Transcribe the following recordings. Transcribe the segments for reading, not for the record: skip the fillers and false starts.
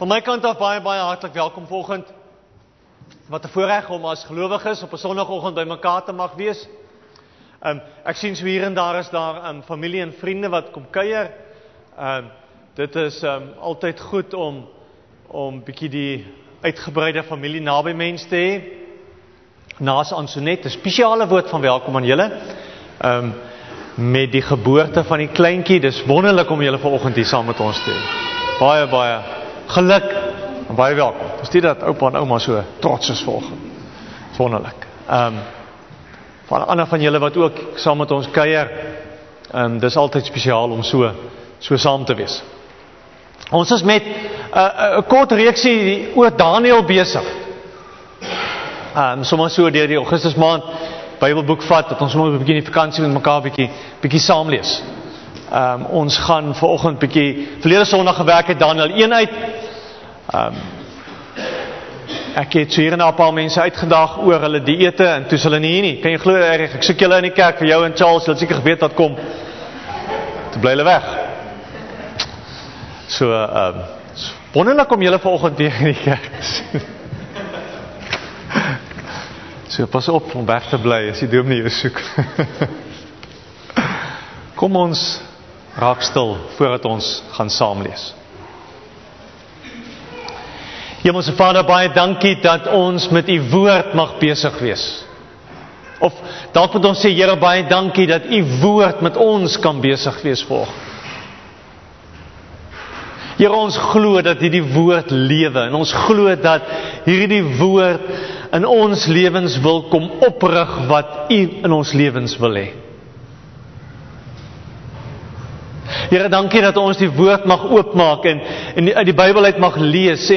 Van my kant af baie, baie hartlik welkom vanoggend. Wat 'n voorreg om as gelowiges op 'n sonoggend by mekaar te mag wees. Ek sien so hier en daar is daar familie en vriende wat kom kuier. Dit is altyd goed om bietjie die uitgebreide familie naby mense te hê. Naas aan Sonet, 'n spesiale woord van welkom aan julle. Met die geboorte van die kleintjie, dis wonderlik om julle vanoggend hier saam met ons te hê. Baie baie geluk en baie welkom. Is dit dat oupa en ouma so trots is vanoggend? Dis wonderlik. Van ander van julle wat ook saam met ons kuier, dis altyd spesiaal om so saam te wees. Ons is met 'n kort reeksie oor Daniël besig. Soms so deur die Augustus maand Bybelboek vat, dat ons sommer 'n bietjie in die vakansie met mekaar bietjie saam lees. Ons gaan vanoggend bietjie verlede Sondag gewerk het Daniël 1 uit. Ek het so hier en daar 'n paar mense uitgedaag oor hulle dieete en toe is hulle nie hier nie. Kan jy glo reg? Ek soek julle in die kerk vir jou en Charles, hulle het seker geweet wat kom. Toe bly hulle weg. So wonderlik om julle vanoggend weer in die kerk te sien. So pas op om weg te bly as die dominee jou soek. Kom ons raak stil voordat ons gaan saam lees. Hemelse Vader, baie dankie dat ons met u woord mag besig wees. Of dalk moet ons sê, Here, baie dankie dat u woord met ons kan besig wees vanoggend. Here, ons glo dat hierdie woord lewe en ons glo dat hierdie woord in ons lewens wil kom oprig wat u in ons lewens wil hê. Here, dankie dat ons die woord mag oopmaak en uit die Bybel uit mag lees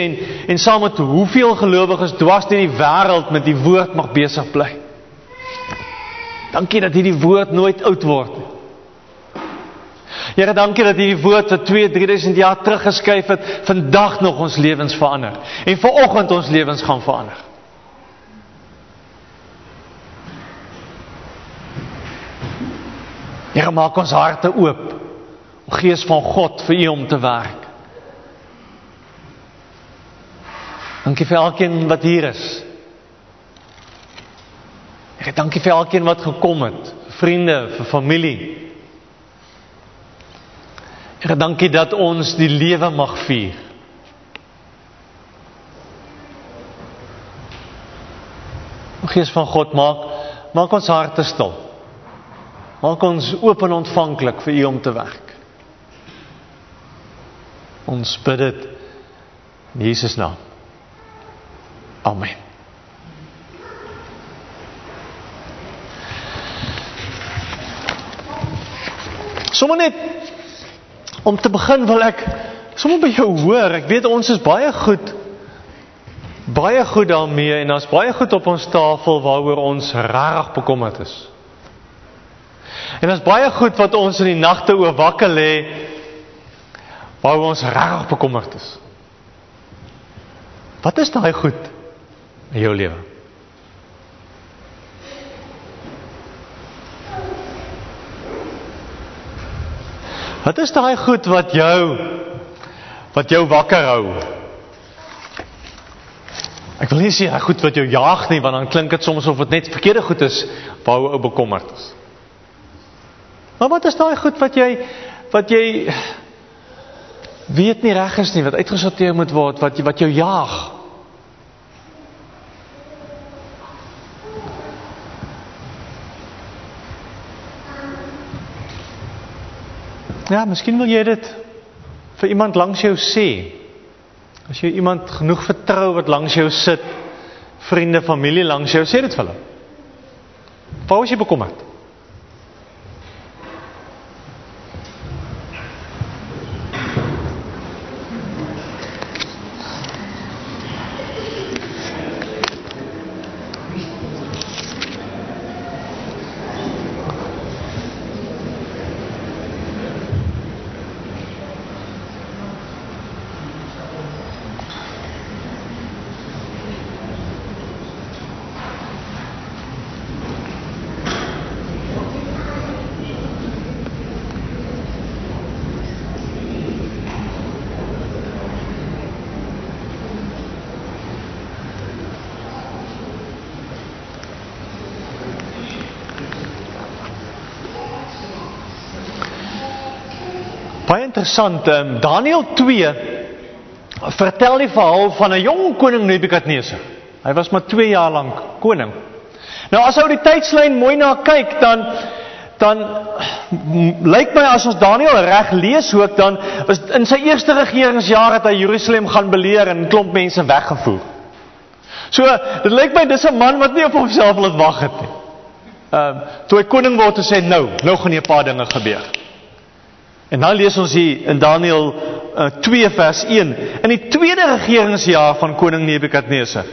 en saam met hoeveel gelowiges dwars deur die wêreld met die woord mag besig bly. Dankie dat hierdie woord nooit oud word. Here, dankie dat hierdie woord wat 2000-3000 jaar terug geskryf het, vandag nog ons lewens verander en vanoggend ons lewens gaan verander. Here, maak ons harte oop. Gees van God vir u om te werk. Dankie vir elkeen wat hier is. Ek dankie vir elkeen wat gekom het, vir vriende, vir familie. Ek dankie dat ons die lewe mag vier. Gees van God, maak ons harte stil. Maak ons oop en ontvanklik vir u om te werk. Ons bid dit in Jesus naam. Amen. Sommer net om te begin wil ek sommer by jou hoor. Ek weet ons is baie goed daarmee en daar's baie goed op ons tafel waaroor ons regtig bekommerd is. En daar's baie goed wat ons in die nagte oor wakker lê. Waar ons regtig bekommerd is. Wat is daai goed in jou lewe? Wat is daai goed wat jou wakker hou? Ek wil nie sê daai goed wat jou jaag nie, want dan klink dit soms of dit net verkeerde goed is waar jy bekommerd is. Maar wat is daai goed wat jy weet nie reg is nie, wat uitgesorteer moet word, wat jou jaag. Ja, miskien wil jy dit vir iemand langs jou sê. As jy iemand genoeg vertrou wat langs jou sit, vriende, familie langs jou, sê dit vir hulle. Waar is jy bekommerd? Baie interessant, Daniël 2 vertel die verhaal van 'n jong koning Nebukadneser. Hy was maar 2 jaar lank koning. Nou as ou die tydslyn mooi na kyk, dan lyk my as ons Daniël reg lees ook, dan is in sy eerste regeringsjaar het hy Jerusalem gaan beleer en 'n klomp mense weggevoer. So, dit lyk my dis 'n man wat nie op homself laat wag het nie. Toe hy koning word en sê, nou gaan 'n paar dinge gebeur. En dan lees ons hier in Daniël 2 vers 1. In die tweede regeringsjaar van koning Nebukadneser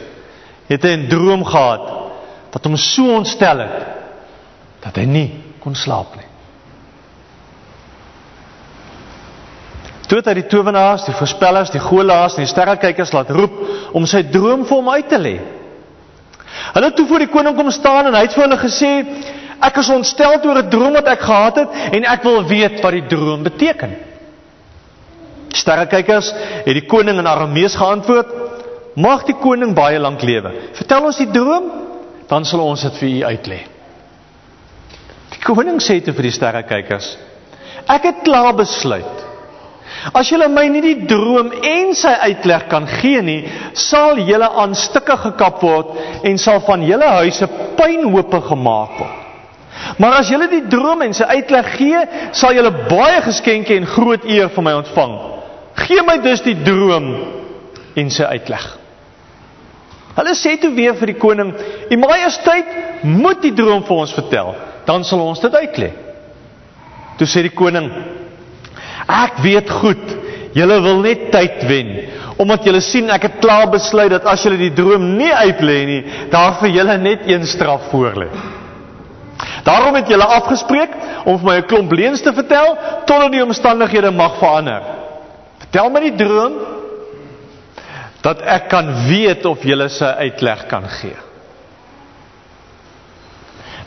het hy 'n droom gehad wat hom so ontstel het dat hy nie kon slaap nie. Toe het hy die towenaars, die voorspellers, die goelaars en die sterrekykers laat roep om sy droom vir hom uit te lê. Hulle het toe voor die koning kom staan en hy het vir hulle gesê: Ek is ontstel oor 'n droom wat ek gehad het en ek wil weet wat die droom beteken. Die sterrekykers het die koning in Aramees geantwoord: Mag die koning baie lank lewe. Vertel ons die droom, dan sal ons dit vir u uitlê. Die koning sê toe vir die sterrekykers: Ek het klaar besluit. As julle my nie die droom en sy uitleg kan gee nie, sal julle aan stukke gekap word en sal van julle huise puinhope gemaak word. Maar as julle die droom en sy uitleg gee, sal julle baie geskenke en groot eer van my ontvang. Gee my dus die droom en sy uitleg. Hulle sê toe weer vir die koning: U majesteit, moet die droom vir ons vertel, dan sal ons dit uitlê. Toe sê die koning: Ek weet goed, julle wil net tyd wen, omdat julle sien ek het klaar besluit dat as julle die droom nie uitlê nie, daar vir julle net een straf voorlê. Daarom het julle afgespreek om vir my 'n klomp leuns te vertel totdat die omstandighede mag verander. Vertel my die droom dat ek kan weet of julle sy uitleg kan gee.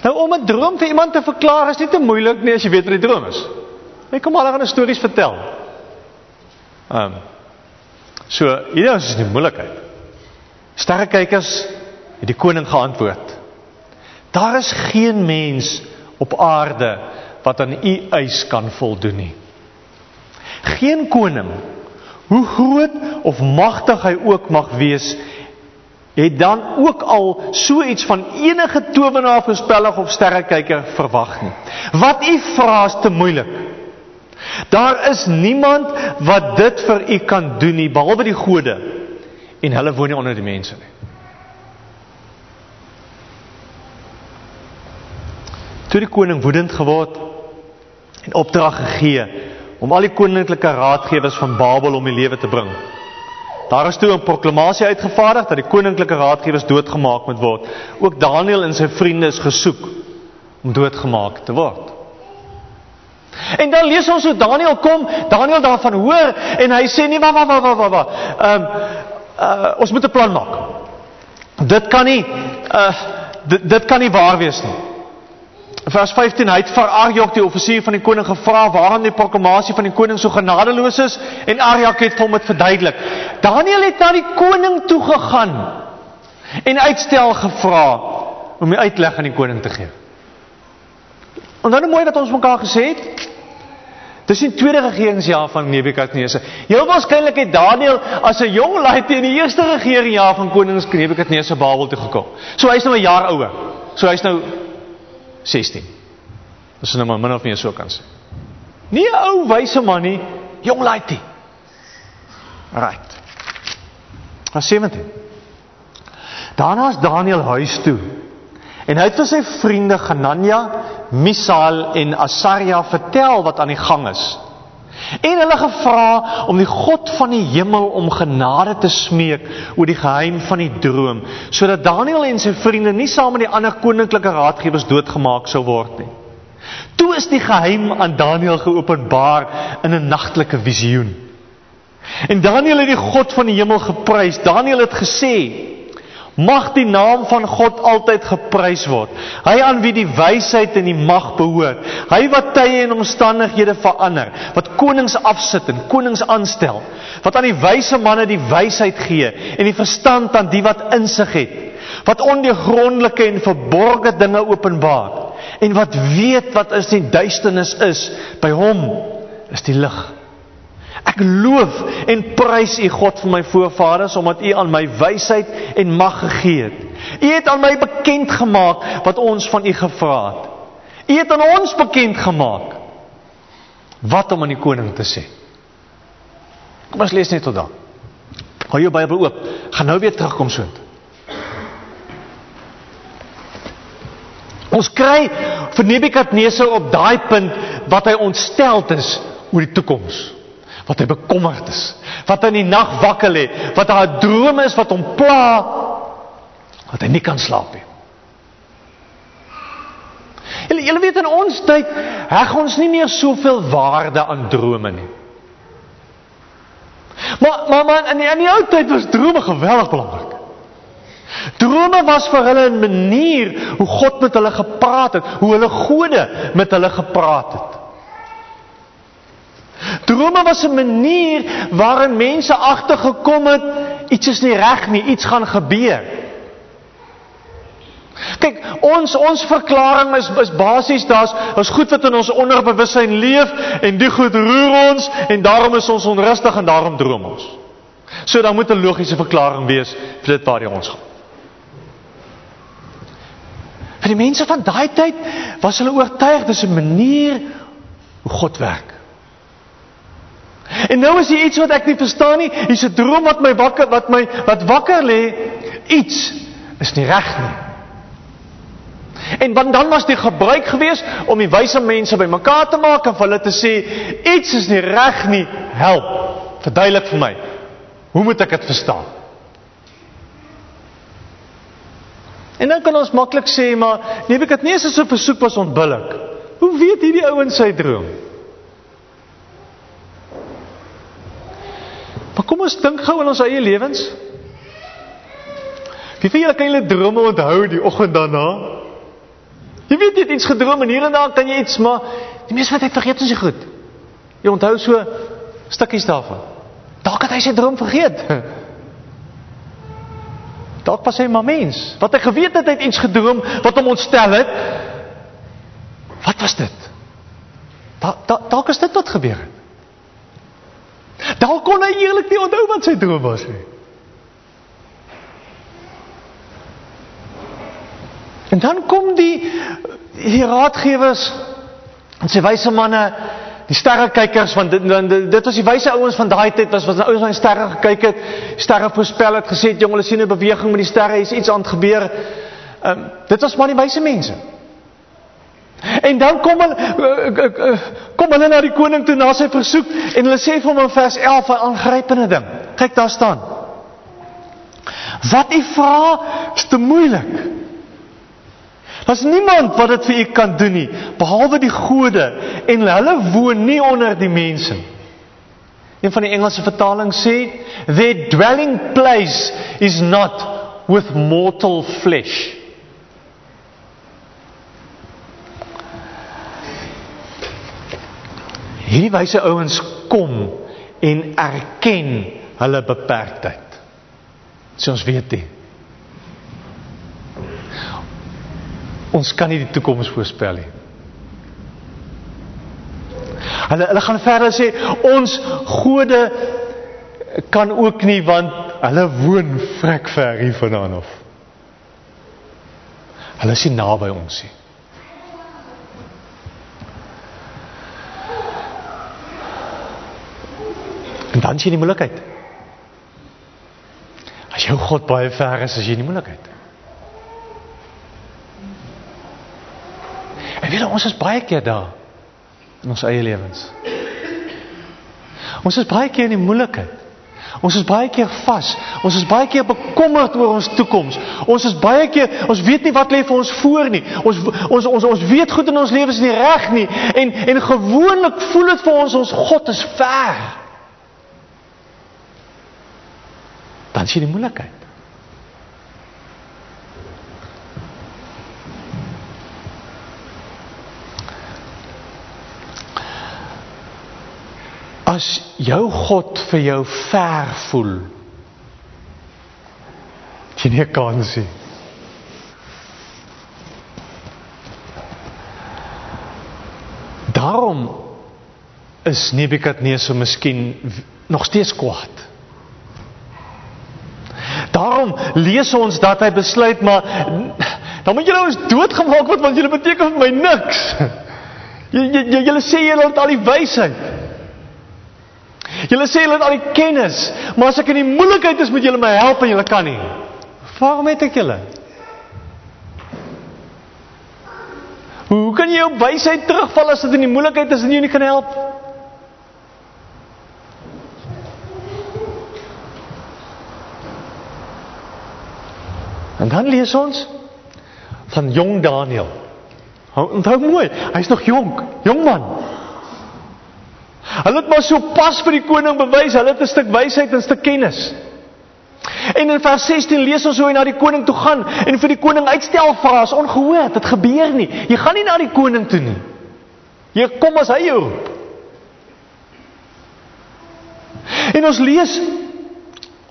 Nou om 'n droom vir iemand te verklaar is nie te moeilik nie as jy weet wat die droom is. Ek kom al aan stories vertel. So hierdie is die moeilikheid. Sterrekykers het die koning geantwoord: Daar is geen mens op aarde wat aan u eis kan voldoen nie. Geen koning, hoe groot of magtig hy ook mag wees, het dan ook al so iets van enige towenaar, voorspeller of sterrekyker verwag nie. Wat u vra is te moeilik. Daar is niemand wat dit vir u kan doen nie, behalwe die gode, en hulle woon nie onder die mense nie. Toe die koning woedend geword en opdrag gegee om al die koninklike raadgewers van Babel om die lewe te bring. Daar is toe 'n proklamasie uitgevaardig dat die koninklike raadgewers doodgemaak moet word. Ook Daniël en sy vriende is gesoek om doodgemaak te word. En dan lees ons hoe Daniël kom, Daniël daarvan hoor en hy sê nee, wag. Ons moet 'n plan maak. Dit kan nie waar wees nie. Vers 15, hy het vir Arjok, die offisier van die koning, gevra waarom die proklamasie van die koning so genadeloos is, en Arjok het vir hom dit verduidelik. Daniël het na die koning toe gegaan en uitstel gevra om die uitleg aan die koning te gee. En dan mooi dat ons mekaar gesê het, dis die tweede regeringsjaar van Nebukadneser. Heel waarskynlik het Daniël as 'n jong laai teen die eerste regeringsjaar van koning Nebukadneser Babel toe gekom. So hy's nou 'n jaar ouer. So hy's nou 16. Dis nou maar min of meer so kan sê. Nie 'n ou wyse man nie, jong laaitie. Right. Vers 17. Daarna is Daniël huis toe en hy het vir sy vriende Hanania, Misael en Asaria vertel wat aan die gang is. En hulle gevra om die God van die hemel om genade te smeek oor die geheim van die droom, sodat Daniël en sy vriende nie saam met die ander koninklike raadgewers doodgemaak sou word nie. Toe is die geheim aan Daniël geopenbaar in 'n nagtelike visioen. En Daniël het die God van die hemel geprys. Daniël het gesê: Mag die naam van God altyd geprys word. Hy aan wie die wysheid en die mag behoort. Hy wat tye en omstandighede verander, wat konings afsit en konings aanstel, wat aan die wyse manne die wysheid gee en die verstand aan die wat insig het, wat ondeurgrondelike en verborgde dinge openbaar en wat weet wat in die duisternis is, by hom is die lig Ek loof en prys U God vir my voorvaders, omdat U aan my wysheid en mag gegee het. U het aan my bekend gemaak wat ons van U gevra het. U het aan ons bekend gemaak wat om aan die koning te sê. Kom ons lees net tot dan. Hou jou Bybel oop, gaan nou weer terugkom so. Ons kry vir Nebukadneser op daai punt wat hy ontsteld is oor die toekoms, wat hy bekommerd is, wat hy in die nag wakker lê, wat hy 'n droom is wat hom pla, wat hy nie kan slaap nie. Julle weet in ons tyd heg ons nie meer soveel waarde aan drome nie. Maar in die ou tyd was drome geweldig belangrik. Drome was vir hulle 'n manier hoe God met hulle gepraat het, hoe hulle gode met hulle gepraat het. Drome was 'n manier waarin mense agtergekom het, iets is nie reg nie, iets gaan gebeur. Kyk, ons verklaring is basies, daar's goed wat in ons onderbewussyn leef, en die goed roer ons, en daarom is ons onrustig, en daarom droom ons. So dan moet 'n logiese verklaring wees vir dit waar die ons gaan. Vir die mense van daai tyd was hulle oortuig, dis 'n manier hoe God werk. En nou is hier iets wat ek nie verstaan nie, hier's 'n droom wat my wakker lê, iets is nie reg nie. En dan was die gebruik gewees om die wyse mense bymekaar te maak en vir hulle te sê, iets is nie reg nie, help, verduidelik vir my. Hoe moet ek dit verstaan? En dan kan ons maklik sê, maar Nebukadneser se versoek was onbillik. Hoe weet hierdie ou in sy droom? Maar kom ons dink gou in ons eie lewens. Wie van julle kan julle drome onthou die oggend daarna? Jy weet jy het iets gedroom en hier en daar kan jy iets, maar die mense wat het vergeet ons nie goed. Jy onthou so stukkies daarvan. Dalk het hy sy droom vergeet. Dalk was hy maar mens. Wat hy geweet het, hy het iets gedroom wat hom ontstel het. Wat was dit? Dalk is dit wat gebeur het. Dalk kon hy eerlik nie onthou wat sy droom was nie. En dan kom die raadgewers en sy wyse manne, die sterrekykers, want dit was die wyse ouens van daai tyd, was ouens wat sterre gekyk het, sterre voorspel het, gesê het, jong, hulle sien 'n beweging met die sterre, is iets aan het gebeur. Dit was maar die wyse mense. En dan kom hulle na die koning toe, na sy versoek, en hulle sê vir hom in vers 11, 'n aangrypende ding. Kyk, daar staan. Wat u vra, is te moeilik. Daar's niemand wat dit vir u kan doen nie, behalwe die gode, en hulle woon nie onder die mense. Een van die Engelse vertalings sê, their dwelling place is not with mortal flesh. Hierdie wyse ouens kom en erken hulle beperktheid. So ons weet dit. Ons kan nie die toekoms voorspel nie. Hulle gaan verder sê, ons gode kan ook nie, want hulle woon vrek ver hier vandaan af. Hulle is nie naby ons nie. En dan is jy in die moeilikheid. As jou God baie ver is, is jy in die moeilikheid. En weet, ons is baie keer daar, in ons eie lewens. Ons is baie keer in die moeilikheid. Ons is baie keer vas. Ons is baie keer bekommerd oor ons toekoms. Ons is baie keer, ons weet nie wat lê vir ons voor nie. Ons weet goed in ons lewens nie reg nie. En gewoonlik voel dit vir ons God is ver. Dan is hier die moeilikheid. As jou God vir jou ver voel, het jy nie 'n kans nie. Daarom is Nebukadneser miskien nog steeds kwaad. Daarom lees ons dat hy besluit, maar dan moet julle ons doodgemaak word, want julle beteken vir my niks. Julle sê julle het al die wysheid. Julle sê julle het al die kennis, maar as ek in die moeilikheid is, moet julle my help en julle kan nie. Waarom het ek julle? Hoe kan jy op wysheid terugval as dit in die moeilikheid is en jy nie kan help? En dan lees ons van jong Daniël. Onthou mooi, hy is nog jong man. Hulle het maar so pas vir die koning bewys, hulle het 'n stuk wysheid en 'n stuk kennis. En in vers 16 lees ons hoe hy na die koning toe gaan en vir die koning uitstel vra, is ongehoor, dit gebeur nie. Jy gaan nie na die koning toe nie. Jy kom as hy jou roep. En ons lees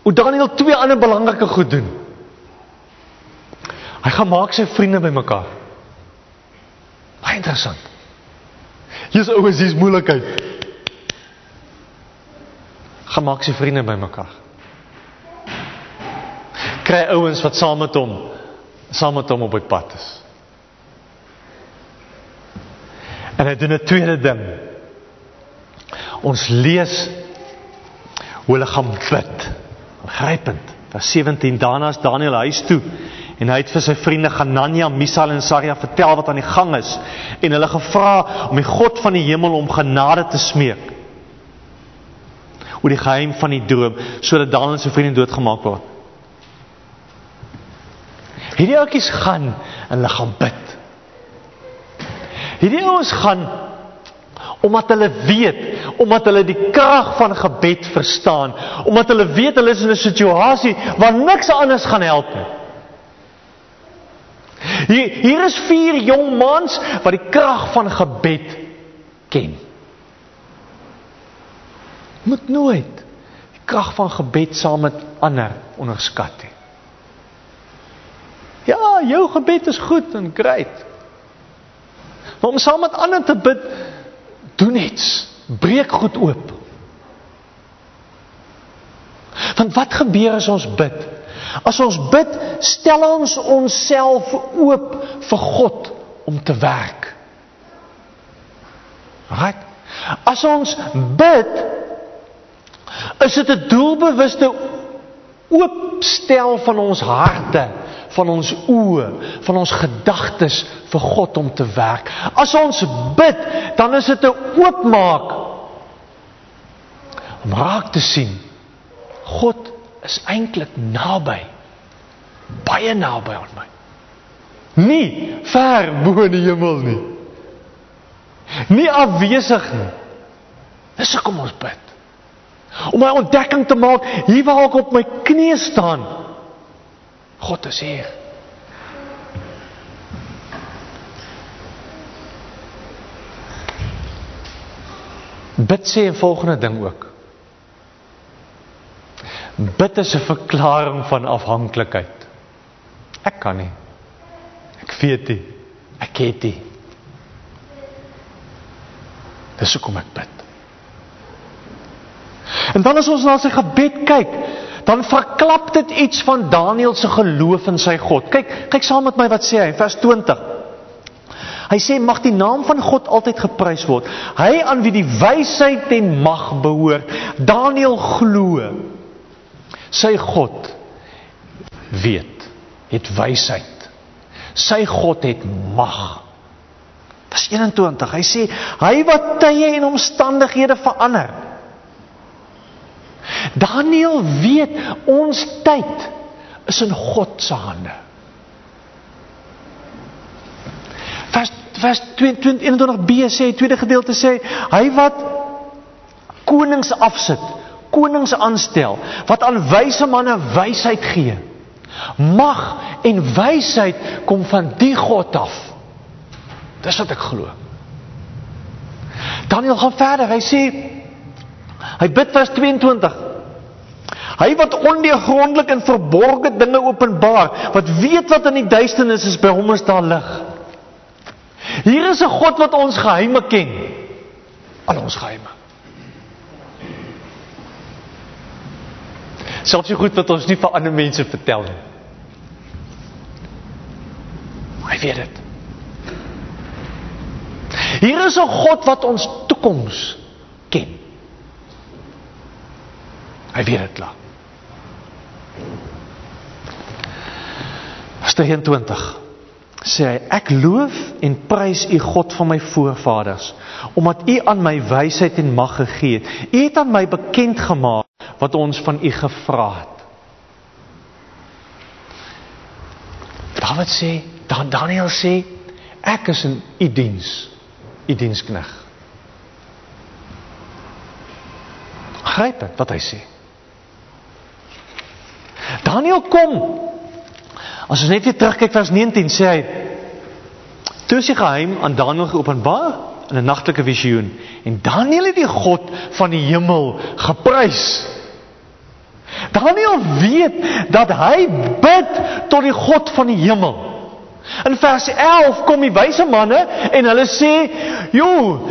hoe Daniël twee ander belangrike goed doen. Hy gaan maak sy vriende by mekaar. Baie interessant. Hier's ouens, hier's moeilikheid. Gaan maak sy vriende by mekaar. Kry ouens wat saam met hom op die pad is. En hy doen 'n tweede ding. Ons lees hoe hulle gaan bid. Grypend. Vers 17, daarna is Daniël huis toe en hy het vir sy vriende Hanania, Misael en Asaria vertel wat aan die gang is en hulle gevra om die God van die hemel om genade te smeek oor die geheim van die droom sodat Daniël en sy vriende doodgemaak word. Hierdie ouetjies gaan en hulle gaan bid. Hierdie ouetjies gaan omdat hulle weet, omdat hulle die krag van gebed verstaan, omdat hulle weet hulle is in 'n situasie waar niks anders gaan help nie. Hier is 4 jong mans wat die krag van gebed ken. Moet nooit die krag van gebed saam met ander onderskat nie. Ja, jou gebed is goed en great. Maar om saam met ander te bid, doen iets. Breek goed oop. Want wat gebeur as ons bid? As ons bid, stel ons onsself oop vir God om te werk. Right? As ons bid, is dit 'n doelbewuste oopstel van ons harte, van ons oë, van ons gedagtes vir God om te werk. As ons bid, dan is dit 'n oopmaak om raak te sien. God is eintlik naby, baie naby aan my. Nie ver bo in die hemel nie. Nie afwesig nie. Dis hoekom ons bid. Om 'n ontdekking te maak hier waar ek op my knieë staan. God is hier. Bid sê 'n volgende ding ook. Bid is 'n verklaring van afhanklikheid. Ek kan nie. Ek weet nie. Ek het nie. Dis hoekom ek bid. En dan as ons na sy gebed kyk, dan verklap dit iets van Daniël se geloof in sy God. Kyk saam met my wat sê hy, vers 20. Hy sê, mag die naam van God altyd geprys word. Hy aan wie die wysheid en mag behoort. Daniël glo. Sy God weet, het wysheid. Sy God het mag. Vers 21. Hy sê, hy wat tye en omstandighede verander. Daniël weet, ons tyd is in God se hande. Vers 21b sê, tweede gedeelte sê, hy wat konings afsit, konings aanstel, wat aan wyse manne wysheid gee. Mag en wysheid kom van die God af. Dis wat ek glo. Daniël gaan verder, hy sê, hy bid vers 22. Hy wat ondeurgrondelik en verborgde dinge openbaar, wat weet wat in die duisternis is, by hom is daar lig. Hier is 'n God wat ons geheime ken. Al ons geheime. Zelfs zo goed wat ons nie van ander mense vertel nie. Hy weet het. Hier is 'n God wat ons toekoms ken. Hy weet het klaar. Vers 23 sê hy, ek loof en prys u God van my voorvaders, omdat u aan my wysheid en mag gegee het. U het aan my bekend gemaak wat ons van u gevra het. Dawid sê, Daniël sê, ek is in u dienskneg. Gryp dit wat hy sê. Daniël kom. As ons net weer terugkyk, vers 19 sê hy, toe is die geheim aan Daniël geopenbaar in 'n nagtelike visioen, en Daniël het die God van die hemel geprys. Daniël weet dat hy bid tot die God van die hemel. In vers 11 kom die wyse manne en hulle sê, "Jo,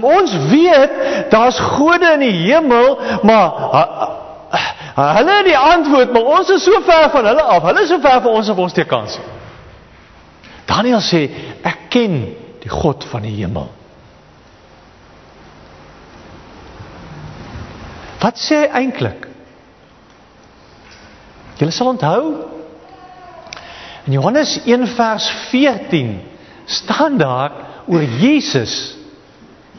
ons weet daar's gode in die hemel, maar hulle het die antwoord, maar ons is so ver van hulle af. Hulle is so ver van ons af, ons te kans. Daniël sê, ek ken die God van die hemel. Wat sê hy eintlik? Julle sal onthou, in Johannes 1 vers 14 staan daar oor Jesus,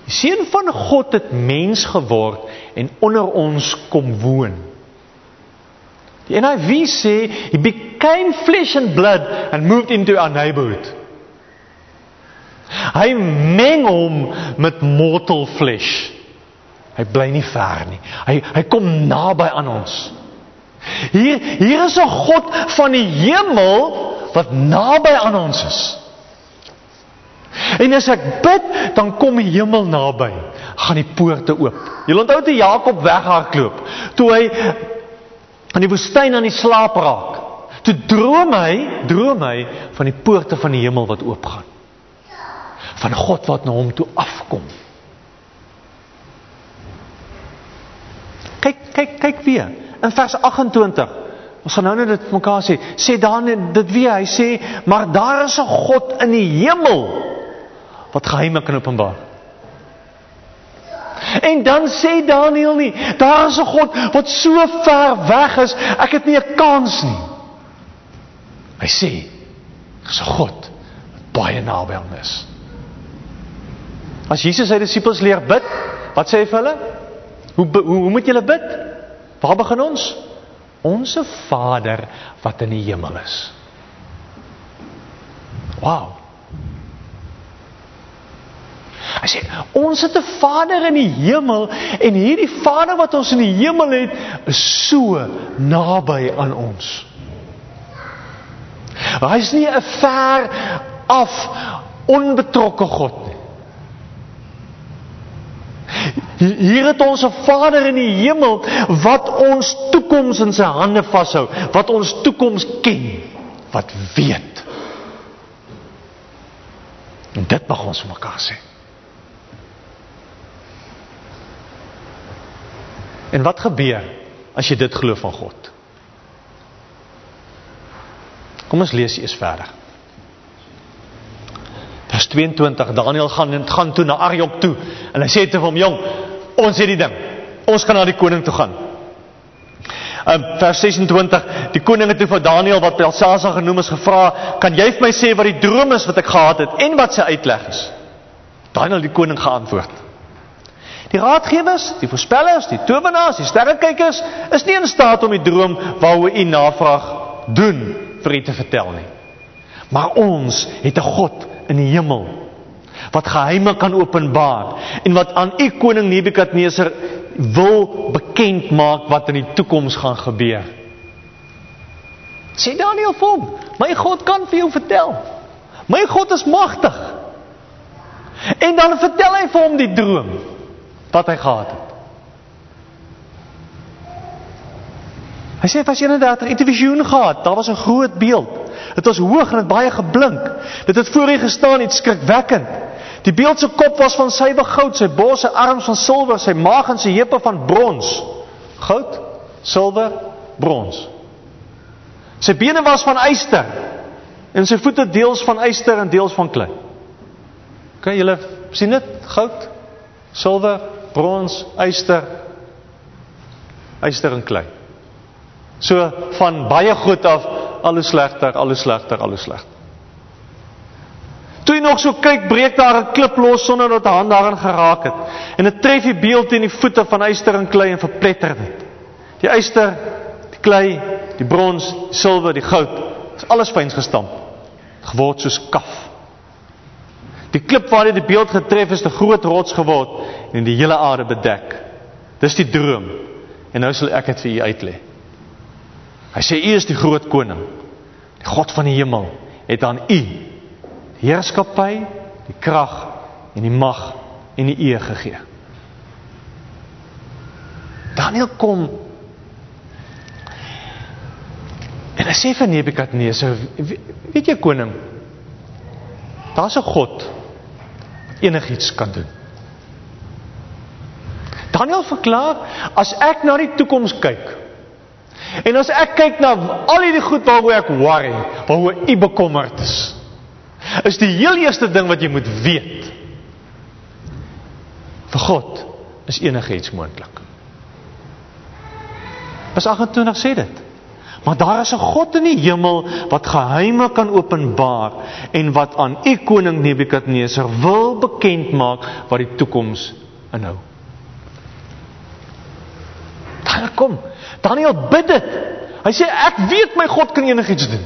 die Seun van God het mens geword en onder ons kom woon. Die NIV sê, He became flesh and blood and moved into our neighborhood. Hy meng hom met mortal flesh. Hy bly nie ver nie. Hy kom naby aan ons. Hier is 'n God van die hemel wat naby aan ons is. En as ek bid, dan kom die hemel naby, gaan die poorte oop. Jy onthou toe Jakob weghardloop, toe hy in die woestyn aan die slaap raak, toe droom hy van die poorte van die hemel wat oopgaan. Van God wat na hom toe afkom. Kyk weer, in vers 28, ons gaan nou net dit mekaar sê dan dit weer, hy sê, maar daar is 'n God in die hemel, wat geheime kan openbaar. En dan sê Daniël nie, daar is 'n God wat so ver weg is, ek het nie 'n kans nie. Hy sê, daar is 'n God wat baie naby aan is. As Jesus sy disippels leer bid, wat sê hy vir hulle? Hoe moet julle bid? Waar begin ons? Onse Vader wat in die hemel is. Wow. Hy sê, ons het 'n Vader in die hemel, en hierdie Vader wat ons in die hemel het, is so naby aan ons. Hy is nie 'n ver af, onbetrokke God nie. Hier het ons 'n Vader in die hemel, wat ons toekoms in sy hande vashou, wat ons toekoms ken, wat weet. En dit mag ons mekaar sê. En wat gebeur as jy dit geloof van God? Kom ons lees eers verder. Vers 22, Daniël gaan toe na Ariok toe, en hy sê te hom, jong, ons het die ding, ons kan na die koning toe gaan. Vers 26, die koning het toe vir Daniël, wat Belsasa genoem is, gevra, kan jy vir my sê wat die droom is wat ek gehad het, en wat sy uitleg is? Daniël die koning geantwoord, die raadgewers, die voorspellers, die towenaars, die sterrekykers, is nie in staat om die droom waaroor u navraag doen, vir u te vertel nie. Maar ons het 'n God in die hemel, wat geheime kan openbaar, en wat aan u koning Nebukadneser wil bekend maak, wat in die toekoms gaan gebeur. Sê Daniël vir hom, my God kan vir jou vertel, my God is magtig. En dan vertel hy vir hom die droom, wat hy gehad het. Hy sê, vers 31, hy het 'n visioen gehad, daar was 'n groot beeld. Dit was hoog en het baie geblink. Dit het voor hy gestaan, iets skrikwekkend. Die beeld se kop was van suiwer goud, sy bors, sy arms van silwer, sy maag en sy heupe van brons. Goud, silwer, brons. Sy bene was van yster en sy voete deels van yster en deels van klei. Kan julle sien dit? Goud, silwer, brons, yster en klei. So van baie goed af, alles slegter. Toe hy nog so kyk, breek daar 'n klip los sonder dat 'n hand daarin geraak het. En dit tref die beeld teen die voete van yster en klei en verpletter dit. Die yster, die klei, die brons, die silwer, die goud, is alles fyns gestamp, geword soos kaf. Die klip waar die beeld getref is, 'n groot rots geword en die hele aarde bedek. Dis die droom. En nou sal ek dit vir u uitlê. Hy sê, u is die groot koning, die God van die hemel, het aan u die heerskappy, die krag en die mag en die eer gegee. Daniël kom en hy sê vir Nebukadneser, weet jy koning, daar's 'n God wat enigiets kan doen. Daniël verklaar, as ek na die toekoms kyk, en as ek kyk na al hierdie goed waaroor ek worry, waaroor u bekommerd is die heel eerste ding wat jy moet weet. Vir God is enigiets moontlik. Vers 28 sê dit. Maar daar is 'n God in die hemel wat geheime kan openbaar en wat aan u koning Nebukadneser wil bekend maak wat die toekoms inhou. Daniël kom. Daniël bid dit. Hy sê, ek weet my God kan enigiets doen.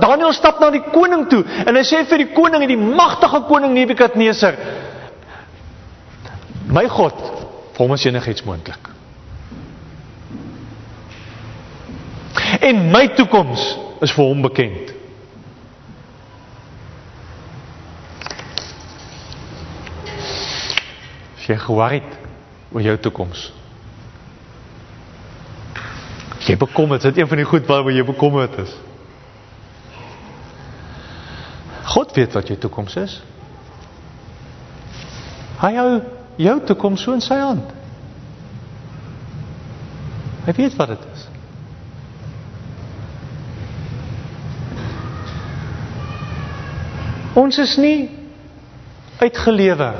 Daniël stap na die koning toe en hy sê vir die koning en die magtige koning Nebukadneser, my God, vir hom is enigiets moontlik. En my toekoms is vir hom bekend. As jy geworried oor jou toekoms, jy bekommerd, dit is een van die goed waaroor jy bekommerd is. God weet wat jou toekoms is. Hy hou jou toekoms so in sy hand. Hy weet wat dit is. Ons is nie uitgelewer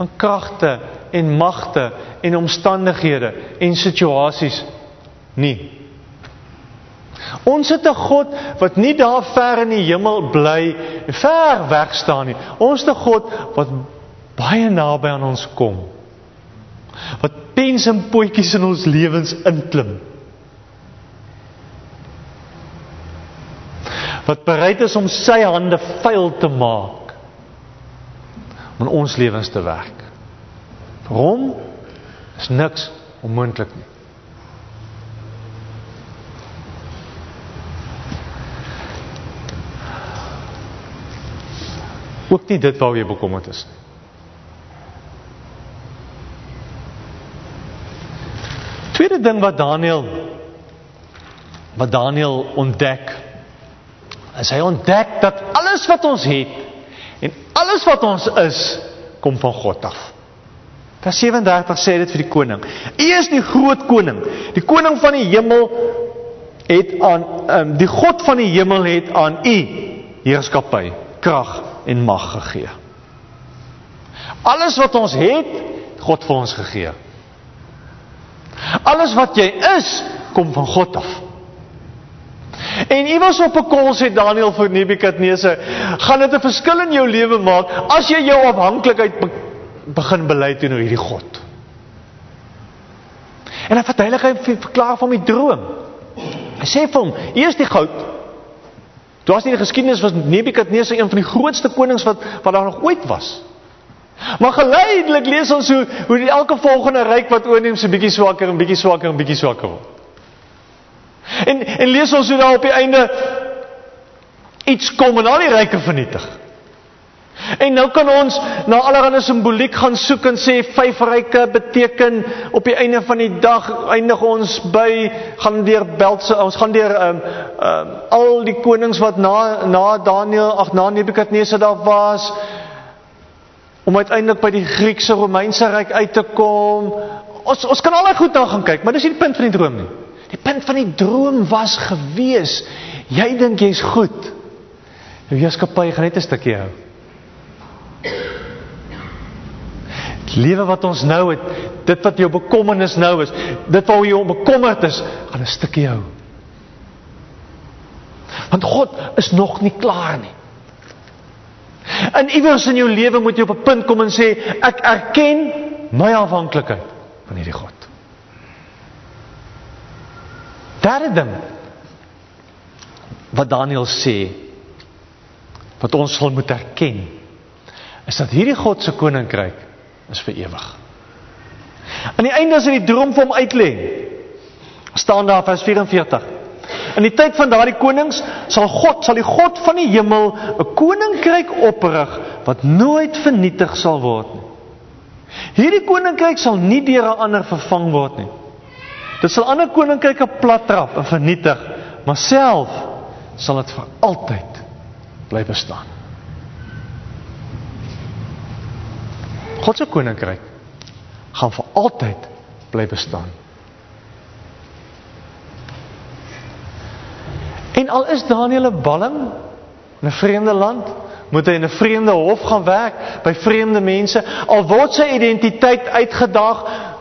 aan kragte en magte en omstandighede en situasies nie. Ons het 'n God wat nie daar ver in die hemel bly, ver weg staan nie. Ons het 'n God wat baie naby aan ons kom. Wat pens en potjies in ons lewens inklim. Wat bereid is om sy hande vuil te maak om in ons lewens te werk. Vir hom is niks onmoontlik nie. Ook nie dit waaroor jy bekommerd is. Tweede ding wat Daniël ontdek, is hy ontdek dat alles wat ons het en alles wat ons is, kom van God af. Vers 37 sê dit vir die koning. U is die groot koning, die koning van die hemel het aan, die God van die hemel het aan u heerskappy, krag en mag gegee. Alles wat ons het, God vir ons gegee. Alles wat jy is, kom van God af. En iewers op 'n kol sê Daniël vir Nebukadneser, gaan dit 'n verskil in jou lewe maak as jy jou afhanklikheid begin bely teenoor hierdie God. En hy verduidelik hy verklaar van die droom. Hy sê vir hom, hier is die goud. Toe as in die geskiedenis was Nebukadneser een van die grootste konings wat daar nog ooit was. Maar geleidelik lees ons hoe die elke volgende ryk wat oorneem so bietjie swakker word. En lees ons hoe daar op die einde iets kom en al die ryke vernietig. En nou kan ons na allerlei simboliek gaan soek en sê 5 ryke beteken op die einde van die dag eindig ons by gaan deur al die konings wat na Nebukadneser daar was om uiteindelik by die Griekse Romeinse ryk uit te kom. Ons kan al goed daar gaan kyk, maar dis nie die punt van die droom nie. Die punt van die droom was gewees, jy dink jy's goed. Jou heerskappy gaan net 'n stukkie hou. Die lewe wat ons nou het, dit wat jou bekommernis nou is, dit wat jou bekommerd is, gaan 'n stukkie hou. Want God is nog nie klaar nie. En iewers in jou lewe moet jy op 'n punt kom en sê, ek erken my afhanklikheid van hierdie God. Derde ding wat Daniël sê, wat ons sal moet erken, is dat hierdie God se koninkryk is vir ewig. Aan die einde as hy die droom vir hom uitlê, staan daar vers 44. In die tyd van daardie konings sal die God van die hemel 'n koninkryk oprig wat nooit vernietig sal word nie. Hierdie koninkryk sal nie deur 'n ander vervang word nie. Dit sal ander koninkryke plattrap en vernietig, maar self sal dit vir altyd bly bestaan. God se koninkryk gaan vir altyd bly bestaan. En al is Daniël 'n balling in 'n vreemde land, moet hy in 'n vreemde hof gaan werk, by vreemde mense, al word sy identiteit uitgedaag,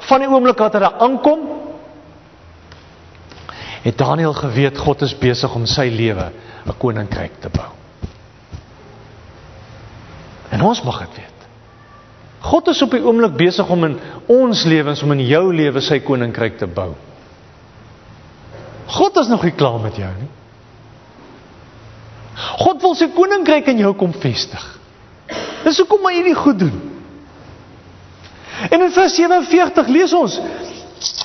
van die oomblik dat hy daar aankom, het Daniël geweet, God is besig om sy lewe 'n koninkryk te bou. En ons mag dit weet. God is op die oomblik besig om in ons lewens, om in jou lewe sy koninkryk te bou. God is nog nie klaar met jou nie. God wil sy koninkryk in jou kom vestig. Dis hoekom hy dit goed doen. En in vers 47 lees ons,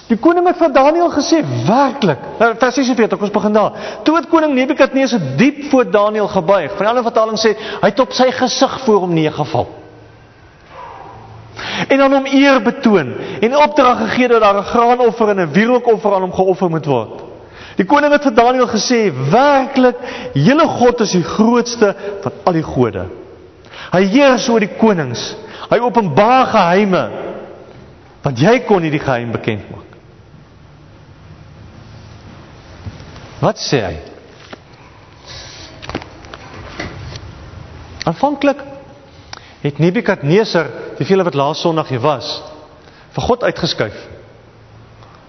die koning het vir Daniël gesê, werklik, vers 46, ons begin daar. Toe het koning Nebukadneser diep voor Daniël gebuig. Van alle vertaling sê, hy het op sy gesig voor hom neergeval. En aan hom eer betoon, en opdrag gegee dat daar 'n graanoffer en 'n wierookoffer aan hom geoffer moet word. Die koning het vir Daniël gesê, werklik, julle God is die grootste van al die gode. Hy heers oor die konings, hy openbaar geheime, want jy kon nie die geheim bekend maak. Wat sê hy? Aanvanklik het Nebukadneser, die vele wat laas Sondag hier was, vir God uitgeskuif,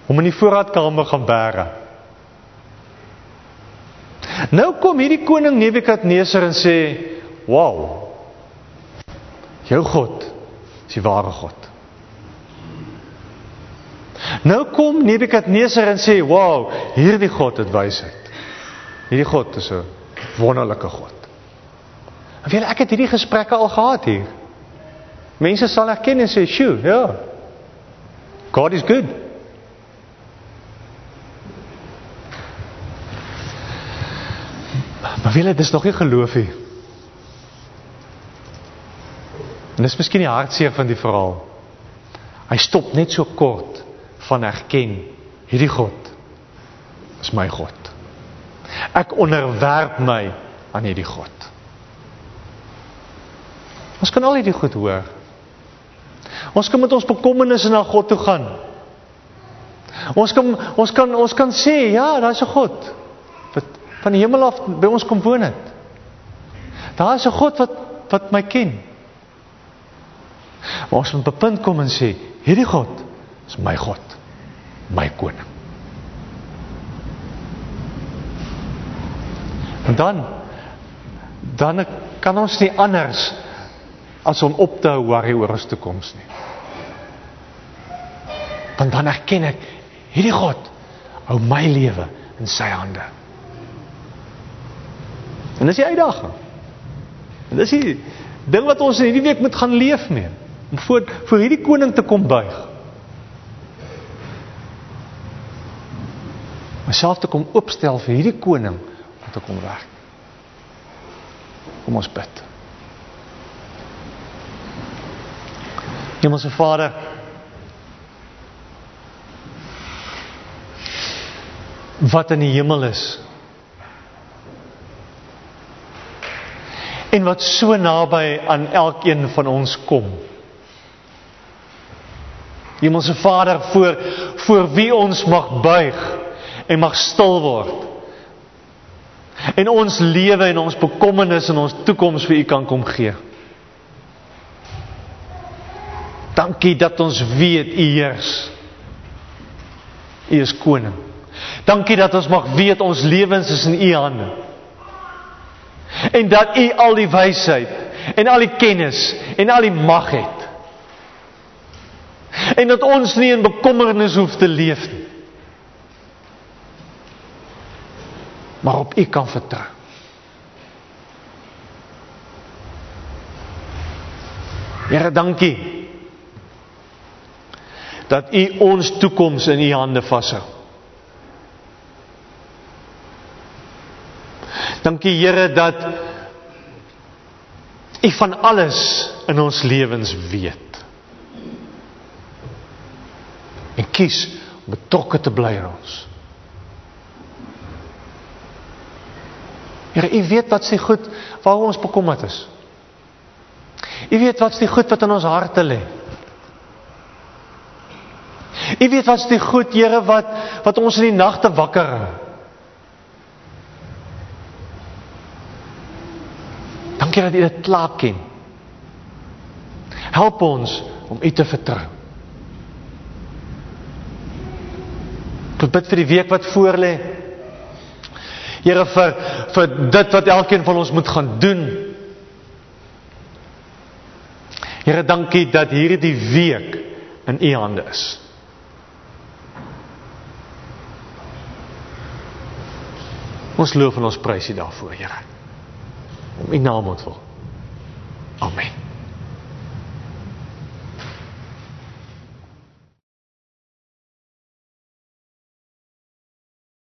om in die voorraadkamer gaan bære. Nou kom hierdie koning Nebukadneser en sê, wow, jou God is die ware God. Nou kom Nebukadneser en sê, wow, hierdie God het wysheid. Hierdie God is 'n wonderlike God. En weet, ek het hierdie gesprekke al gehad hier. Mense sal erken en sê, sjoe, ja, God is good. Maar weet jy, dit is nog nie geloof nie. En dit is miskien die hartseer van die verhaal. Hy stop net so kort van erken, hierdie God is my God. Ek onderwerp my aan hierdie God. Ons kan al hierdie goed hoor. Ons kan met ons bekommernisse na God toe gaan. Ons kan sê, ja, daar is 'n God wat van die hemel af by ons kom woon het. Daar is 'n God wat my ken. Maar ons moet op 'n punt kom en sê, hierdie God is my God, my koning. En dan kan ons nie anders as om op te hou worry oor ons toekoms nie. Want dan erken ek, hierdie God hou my lewe in sy hande. En dis die uitdaging. En dis die ding wat ons in hierdie week moet gaan leef mee. Om voor hierdie koning te kom buig. Myself te kom opstel vir hierdie koning om te kom werk. Kom ons bid. Hemelse Vader, wat in die hemel is, en wat so naby aan elkeen van ons kom. Hemelse Vader, voor wie ons mag buig, en mag stil word. En ons lewe en ons bekommernis en ons toekoms vir U kan kom gee. Dankie dat ons weet U heers. U is koning. Dankie dat ons mag weet ons lewens is in U hande. En dat U al die wysheid en al die kennis en al die mag het. En dat ons nie in bekommernis hoef te leef nie. Maar op U kan vertrou. Here, dankie dat U ons toekoms in U hande vashou. Dankie Here dat U van alles in ons lewens weet. En kies om betrokke te bly aan ons. Here, U weet wat is die goed waar ons bekommerd is. U weet wat is die goed wat in ons harte lê. U weet wat is die goed, Here, wat ons in die nagte wakker hou. Dankie dat U dit klaar ken. Help ons om U te vertrou. Ek bid vir die week wat voor lê. Here, vir dit wat elkeen van ons moet gaan doen. Here, dankie dat hierdie week in U hande is. Ons loof en ons prys U daarvoor, Here. Om U naam ontwil. Amen.